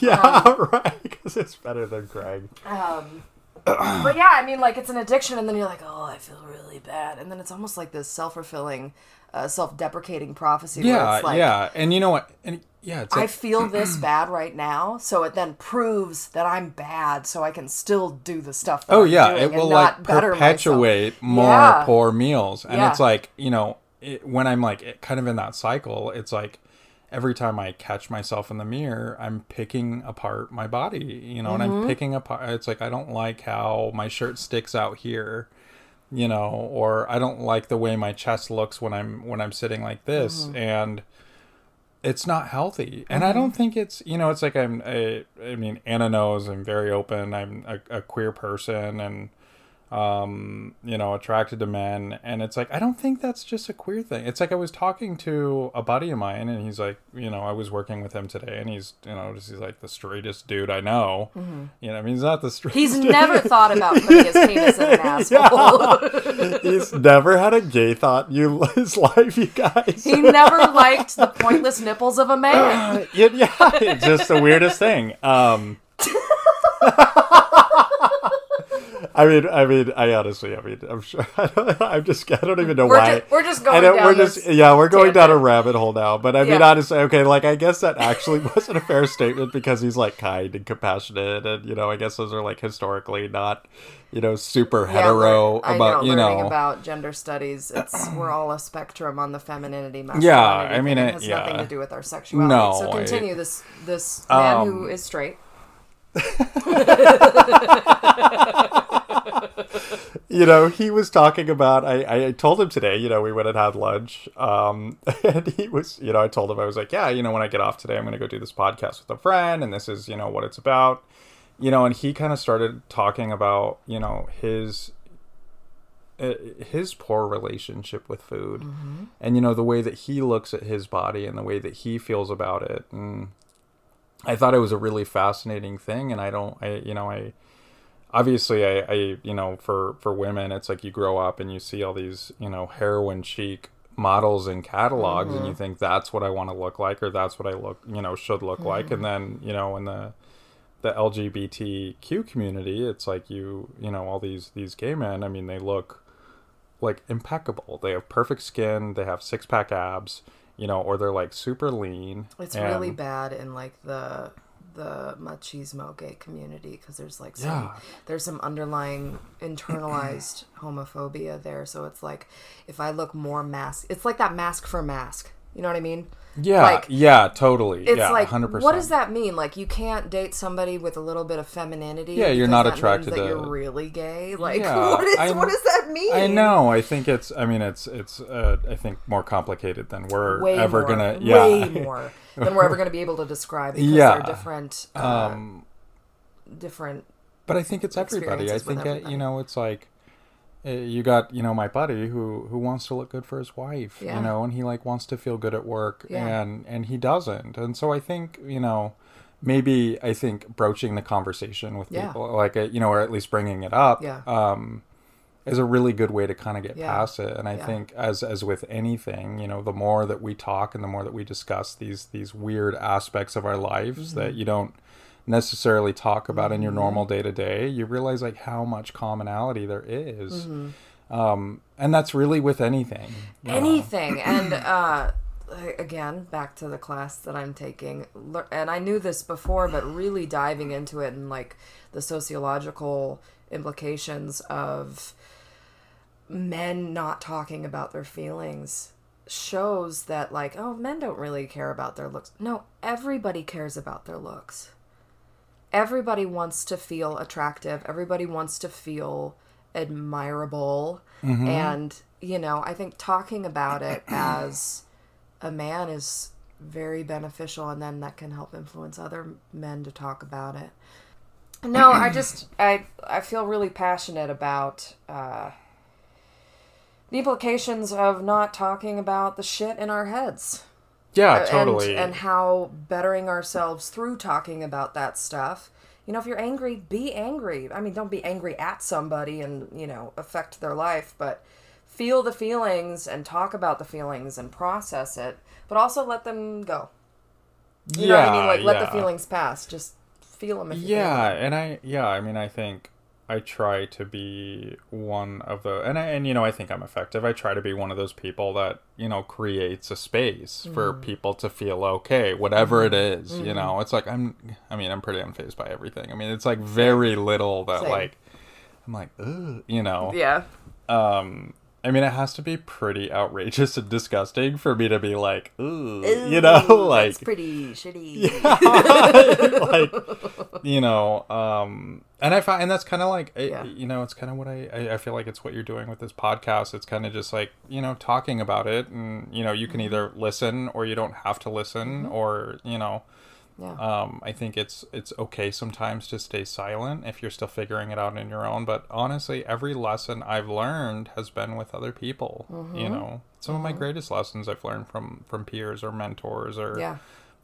Yeah, um, right. Because it's better than crying. Um, but yeah, I mean, like, it's an addiction, and then you're like, oh, I feel really bad. And then it's almost like this self-fulfilling, uh, self-deprecating prophecy. Yeah, where it's like, yeah. And you know what? And yeah, it's like, I feel this bad right now, so it then proves that I'm bad, so I can still do the stuff that oh, I'm yeah, doing. Oh, yeah. It will, like, perpetuate more yeah. poor meals. And yeah. it's like, you know... It, when I'm like it, kind of in that cycle, it's like every time I catch myself in the mirror, I'm picking apart my body, you know, mm-hmm. and I'm picking apart. It's like, I don't like how my shirt sticks out here, you know, or I don't like the way my chest looks when I'm when I'm sitting like this. Mm-hmm. And it's not healthy. And mm-hmm. I don't think it's, you know, it's like I'm, a, I mean, Anna knows I'm very open. I'm a, a queer person and. um you know attracted to men, and it's like I don't think that's just a queer thing. It's like I was talking to a buddy of mine, and he's like, you know, I was working with him today, and he's, you know, just he's like the straightest dude I know. Mm-hmm. You know, I mean, he's not the straightest he's dude. Never thought about putting his penis in an asshole. Yeah. He's never had a gay thought in his life, you guys. He never liked the pointless nipples of a man. Uh, it, yeah, it's just the weirdest thing. um I mean, I mean, I honestly, I mean, I'm sure, I don't, I'm just, I don't even know we're why. Just, we're just going down we're just, Yeah, we're going tangent. down a rabbit hole now. But I yeah. mean, honestly, okay, like, I guess that actually wasn't a fair statement because he's, like, kind and compassionate. And, you know, I guess those are, like, historically not, you know, super hetero. Yeah, about, I know, you learning know. about gender studies, it's, we're all a spectrum on the femininity. Masculinity, yeah, I mean, it, it has yeah. nothing to do with our sexuality. No, so continue I, this, this man um, who is straight. You know, he was talking about, I, I told him today, you know, we went and had lunch, um, and he was, you know, I told him, I was like, yeah, you know, when I get off today, I'm going to go do this podcast with a friend, and this is, you know, what it's about, you know, and he kind of started talking about, you know, his, uh, his poor relationship with food, mm-hmm. and, you know, the way that he looks at his body, and the way that he feels about it, and I thought it was a really fascinating thing, and I don't, I, you know, I, Obviously, I, I, you know, for, for women, it's like you grow up and you see all these, you know, heroin chic models and catalogs, mm-hmm. and you think that's what I want to look like, or that's what I look, you know, should look mm-hmm. like. And then, you know, in the the L G B T Q community, it's like you, you know, all these, these gay men, I mean, they look like impeccable. They have perfect skin. They have six pack abs, you know, or they're like super lean. It's and... really bad in like the, the machismo gay community. Because there's like, some, yeah. there's some underlying internalized homophobia there. So it's like, if I look more mask, it's like that mask for mask. You know what I mean? Yeah, like, yeah, totally. It's yeah, like, one hundred percent. What does that mean? Like, you can't date somebody with a little bit of femininity. Yeah, you're not that attracted means that to. You're really gay. Like, yeah, what is I, what does that mean? I know. I think it's. I mean, it's. It's. Uh, I think more complicated than we're way ever more, gonna. Yeah, way more than we're ever gonna be able to describe. Because yeah, they're different. Uh, um, different. But I think it's everybody. I think I, you know, it's like. You got, you know, my buddy who, who wants to look good for his wife, yeah. you know, and he like wants to feel good at work yeah. and, and he doesn't. And so I think, you know, maybe I think broaching the conversation with yeah. people like, you know, or at least bringing it up yeah. um, is a really good way to kind of get yeah. past it. And I yeah. think as, as with anything, you know, the more that we talk and the more that we discuss these, these weird aspects of our lives mm-hmm. that you don't necessarily talk about mm-hmm. in your normal day-to-day, you realize like how much commonality there is mm-hmm. um and that's really with anything anything yeah. And uh again, back to the class that I'm taking, and I knew this before, but really diving into it and like the sociological implications of men not talking about their feelings shows that like, oh, men don't really care about their looks. No, everybody cares about their looks. Everybody wants to feel attractive. Everybody wants to feel admirable. Mm-hmm. And, you know, I think talking about it as a man is very beneficial. And then that can help influence other men to talk about it. No, I just, I, I feel really passionate about uh, the implications of not talking about the shit in our heads. Yeah, totally. And, and how bettering ourselves through talking about that stuff. You know, if you're angry, be angry. I mean, don't be angry at somebody and, you know, affect their life, but feel the feelings and talk about the feelings and process it, but also let them go. You yeah, know what I mean? Like, let yeah. the feelings pass. Just feel them if you yeah, feel them. And I, yeah, I mean, I think I try to be one of the, and I, and you know, I think I'm effective. I try to be one of those people that, you know, creates a space mm. for people to feel okay, whatever it is, mm-hmm. you know, it's like, I'm, I mean, I'm pretty unfazed by everything. I mean, it's like very little that Same. like, I'm like, ugh, you know? Yeah. Um, I mean, it has to be pretty outrageous and disgusting for me to be like, ooh, ooh you know, like. It's pretty shitty. Yeah, like, you know, um, and I find, and that's kind of like, yeah. it, you know, it's kind of what I, I, I feel like it's what you're doing with this podcast. It's kind of just like, you know, talking about it and, you know, you can mm-hmm. either listen or you don't have to listen mm-hmm. or, you know. Yeah. Um, I think it's it's okay sometimes to stay silent if you're still figuring it out on your own. But honestly, every lesson I've learned has been with other people. Mm-hmm. You know, some mm-hmm. of my greatest lessons I've learned from, from peers or mentors or, yeah.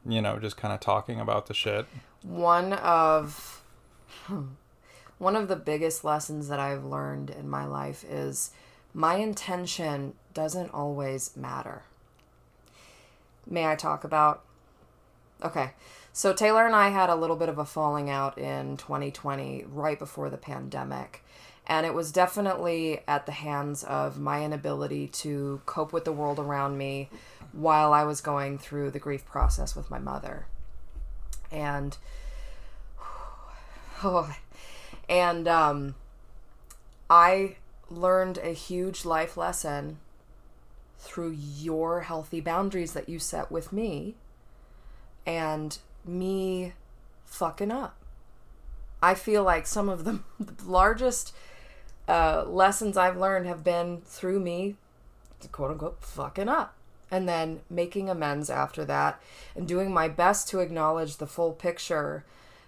you know, just kind of talking about the shit. One of one of the biggest lessons that I've learned in my life is my intention doesn't always matter. May I talk about? Okay. So Taylor and I had a little bit of a falling out in twenty twenty, right before the pandemic. And it was definitely at the hands of my inability to cope with the world around me while I was going through the grief process with my mother. And, oh, and um, I learned a huge life lesson through your healthy boundaries that you set with me. And me fucking up. I feel like some of the largest uh, lessons I've learned have been through me, quote unquote, fucking up. And then making amends after that and doing my best to acknowledge the full picture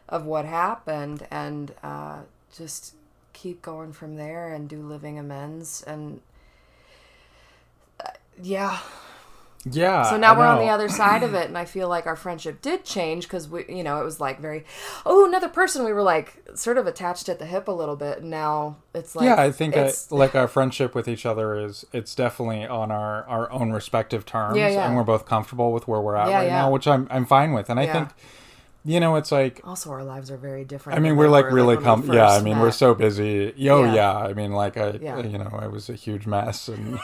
of what happened and uh, just keep going from there and do living amends. And uh, yeah. Yeah. So now we're on the other side of it, and I feel like our friendship did change because we, you know, it was like very, oh, another person. We were like sort of attached at the hip a little bit. And now it's like, yeah, I think I, like our friendship with each other is it's definitely on our, our own respective terms, yeah, yeah. and we're both comfortable with where we're at yeah, right yeah. now, which I'm I'm fine with. And I yeah. think you know, it's like... Also, our lives are very different. I mean, we're like really... Like, com- yeah, I mean, met. We're so busy. Yo, yeah. yeah. I mean, like, I, yeah. you know, I was a huge mess and,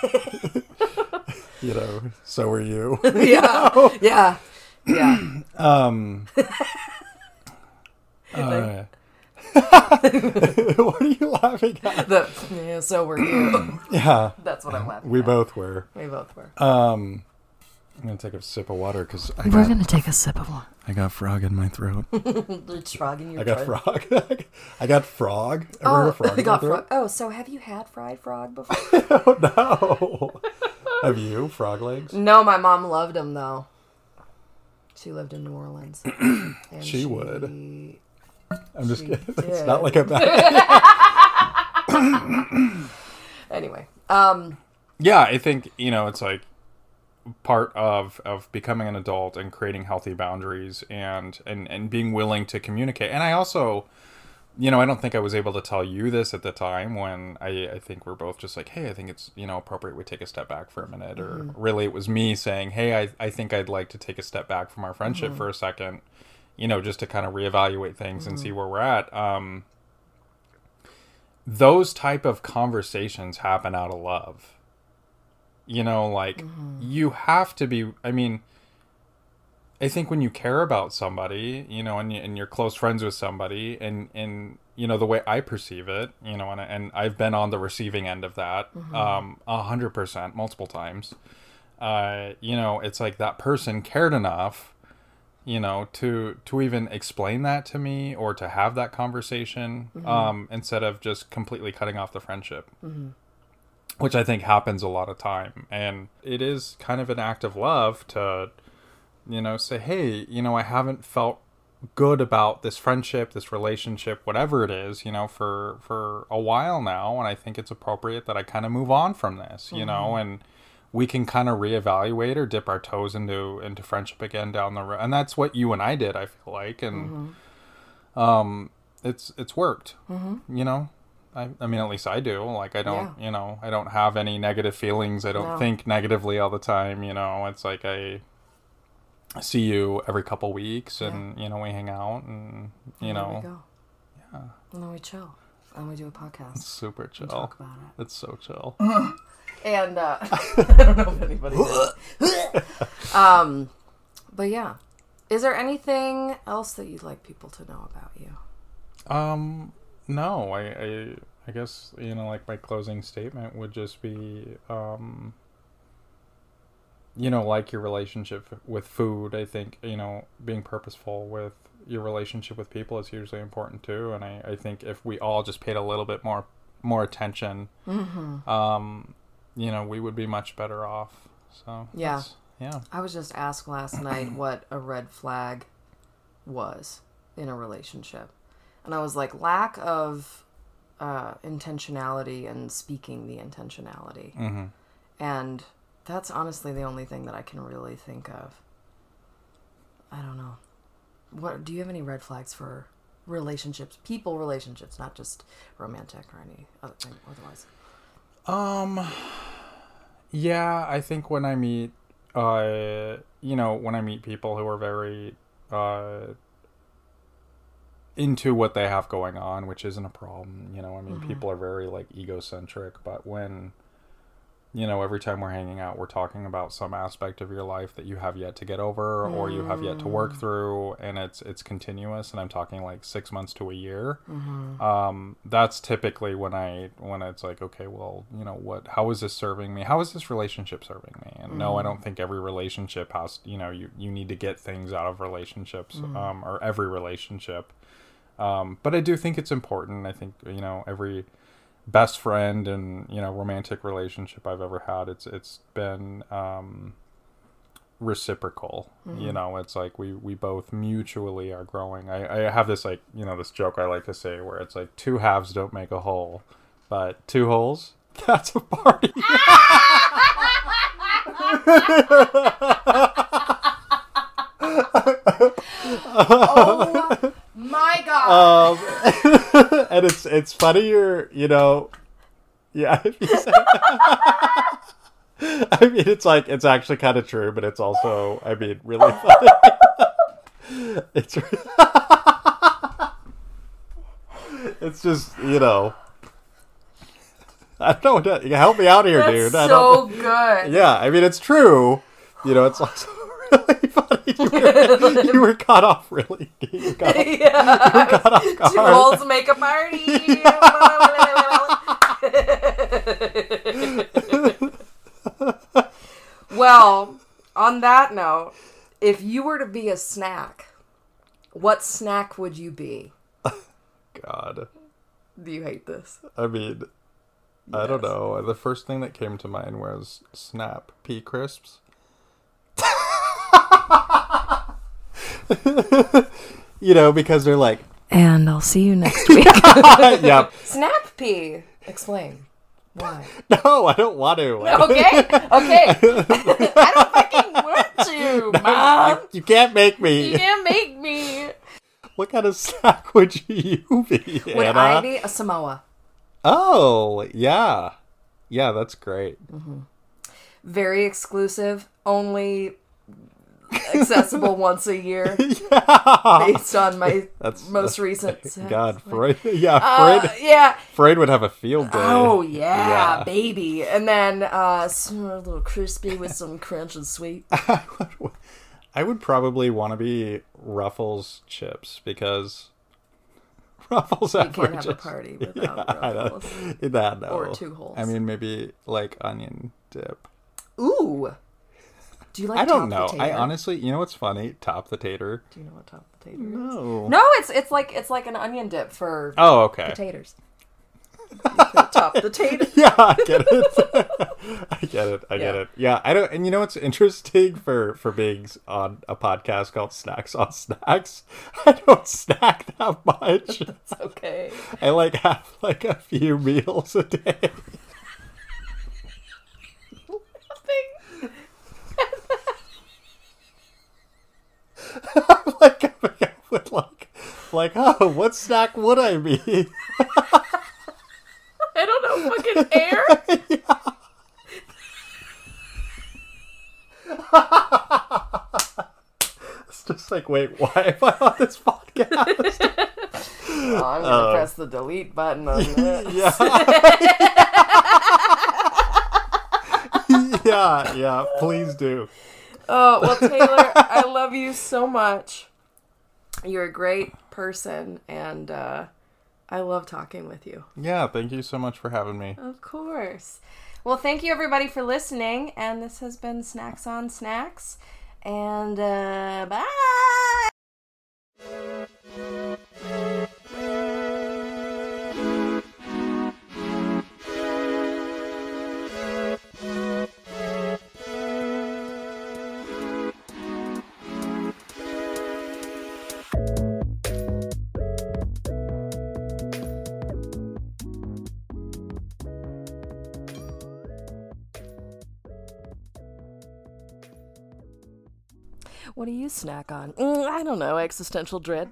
you know, so were you. yeah. you know? Yeah. Yeah. um... uh, what are you laughing at? The, yeah, so were you. yeah. That's what I'm laughing we at. We both were. We both were. Um... I'm going to take a sip of water because I We're going to take a sip of water. I got frog in my throat. frog in your I got throat. frog. I got frog. Oh, a frog, I got frog. Oh, so have you had fried frog before? Oh, no. Have you? Frog legs? No, my mom loved them, though. She lived in New Orleans. And she, she would. I'm just kidding. Did. It's not like a bad... Anyway. Um, yeah, I think, you know, it's like, part of of becoming an adult and creating healthy boundaries and and and being willing to communicate. And I also, you know, I don't think I was able to tell you this at the time when I, I think we're both just like, hey, I think it's, you know, appropriate we take a step back for a minute. Mm-hmm. Or really it was me saying, hey, I, I think I'd like to take a step back from our friendship mm-hmm. for a second, you know, just to kind of reevaluate things mm-hmm. and see where we're at. Um, those type of conversations happen out of love. You know, like, mm-hmm. you have to be, I mean, I think when you care about somebody, you know, and, and you're close friends with somebody, and, and, you know, the way I perceive it, you know, and, and I've been on the receiving end of that, mm-hmm. um, one hundred percent, multiple times, uh, you know, it's like that person cared enough, you know, to, to even explain that to me or to have that conversation, mm-hmm. um, instead of just completely cutting off the friendship. Mm-hmm. Which I think happens a lot of time. And it is kind of an act of love to, you know, say, hey, you know, I haven't felt good about this friendship, this relationship, whatever it is, you know, for, for a while now. And I think it's appropriate that I kind of move on from this, you mm-hmm. know, and we can kind of reevaluate or dip our toes into, into friendship again down the road. And that's what you and I did, I feel like. And mm-hmm. um, it's, it's worked, mm-hmm. you know. I, I mean, at least I do. Like, I don't, yeah. you know, I don't have any negative feelings. I don't no. think negatively all the time, you know. It's like I see you every couple weeks and, yeah. you know, we hang out and, you and know. We go. Yeah. And then we chill. And we do a podcast. It's super chill. We talk about it. It's so chill. and uh, I don't know if anybody does. um, but, yeah. Is there anything else that you'd like people to know about you? Um... No, I, I I guess, you know, like my closing statement would just be, um, you know, like your relationship with food, I think, you know, being purposeful with your relationship with people is hugely important too. And I, I think if we all just paid a little bit more, more attention, mm-hmm. um, you know, we would be much better off. So, yeah. Yeah. I was just asked last night what a red flag was in a relationship. And I was like, lack of uh, intentionality and speaking the intentionality. Mm-hmm. And that's honestly the only thing that I can really think of. I don't know. What do you have any red flags for relationships, people relationships, not just romantic or any other thing otherwise? Um, yeah, I think when I meet, uh, you know, when I meet people who are very... Uh, into what they have going on, which isn't a problem, you know, I mean, mm-hmm. people are very, like, egocentric, but when, you know, every time we're hanging out, we're talking about some aspect of your life that you have yet to get over, mm. or you have yet to work through, and it's it's continuous, and I'm talking, like, six months to a year, mm-hmm. um, that's typically when I, when it's like, okay, well, you know, what, how is this serving me? How is this relationship serving me? And mm-hmm. no, I don't think every relationship has, you know, you, you need to get things out of relationships, mm-hmm. um, or every relationship. Um, but I do think it's important. I think, you know, every best friend and, you know, romantic relationship I've ever had, it's, it's been, um, reciprocal, mm-hmm. you know, it's like we, we both mutually are growing. I, I have this, like, you know, this joke I like to say where it's like two halves don't make a whole, but two holes, that's a party. Oh. My God! Um, and it's it's funnier, you know. Yeah, I mean, it's like it's actually kind of true, but it's also, I mean, really funny. It's it's just, you know, I don't know. You help me out here, that's dude. That's so good. Yeah, I mean, it's true. You know, it's also really funny. You were, you were cut off really deep. You were cut off, yeah. You were cut off guard. Two holes make a party. Yeah. Well, on that note, if you were to be a snack, what snack would you be? God. Do you hate this? I mean... Yes. I don't know. The first thing that came to mind was Snap Pea crisps. You know, because they're like, and I'll see you next week. Yep. Snap Pea. Explain. Why? No, I don't want to. No, okay. Okay. I don't fucking want to, no, Mom. You can't make me. You can't make me. What kind of snack would you be, Anna? Would I be a Samoa? Oh, yeah. Yeah, that's great. Mm-hmm. Very exclusive. Only accessible once a year. Yeah. Based on my that's, most that's, recent sex. God, Freud. Yeah, uh, Freud. Yeah. Freud would have a field day. Oh, yeah, yeah. Baby. And then uh, a little crispy with some crunch and sweet. I would, I would probably want to be Ruffles chips because... Ruffles you can't have a party without yeah, Ruffles. That, no. Or two holes. I mean, maybe like onion dip. Ooh. Do you like I don't know. The tater? I honestly, you know what's funny? Top the tater. Do you know what top the tater no. is? No. No, it's it's like it's like an onion dip for oh, okay. potatoes. Top the tater. Yeah, I get it. I get it. I yeah. get it. Yeah, I don't. And you know what's interesting for for being on a podcast called Snacks on Snacks? I don't snack that much. That's okay. I like have like a few meals a day. Nothing. I'm like coming up with like like oh, what snack would I be? I don't know, fucking air? Yeah. It's just like, wait, why am I on this podcast? Oh, I'm going to uh, press the delete button on this. Yeah. Yeah. Yeah, yeah, please do. Oh, well, Taylor, I love you so much. You're a great person, and... uh I love talking with you. Yeah, thank you so much for having me. Of course. Well, thank you everybody for listening, and this has been Snacks on Snacks, and uh, bye! What do you snack on? Mm, I don't know, existential dread.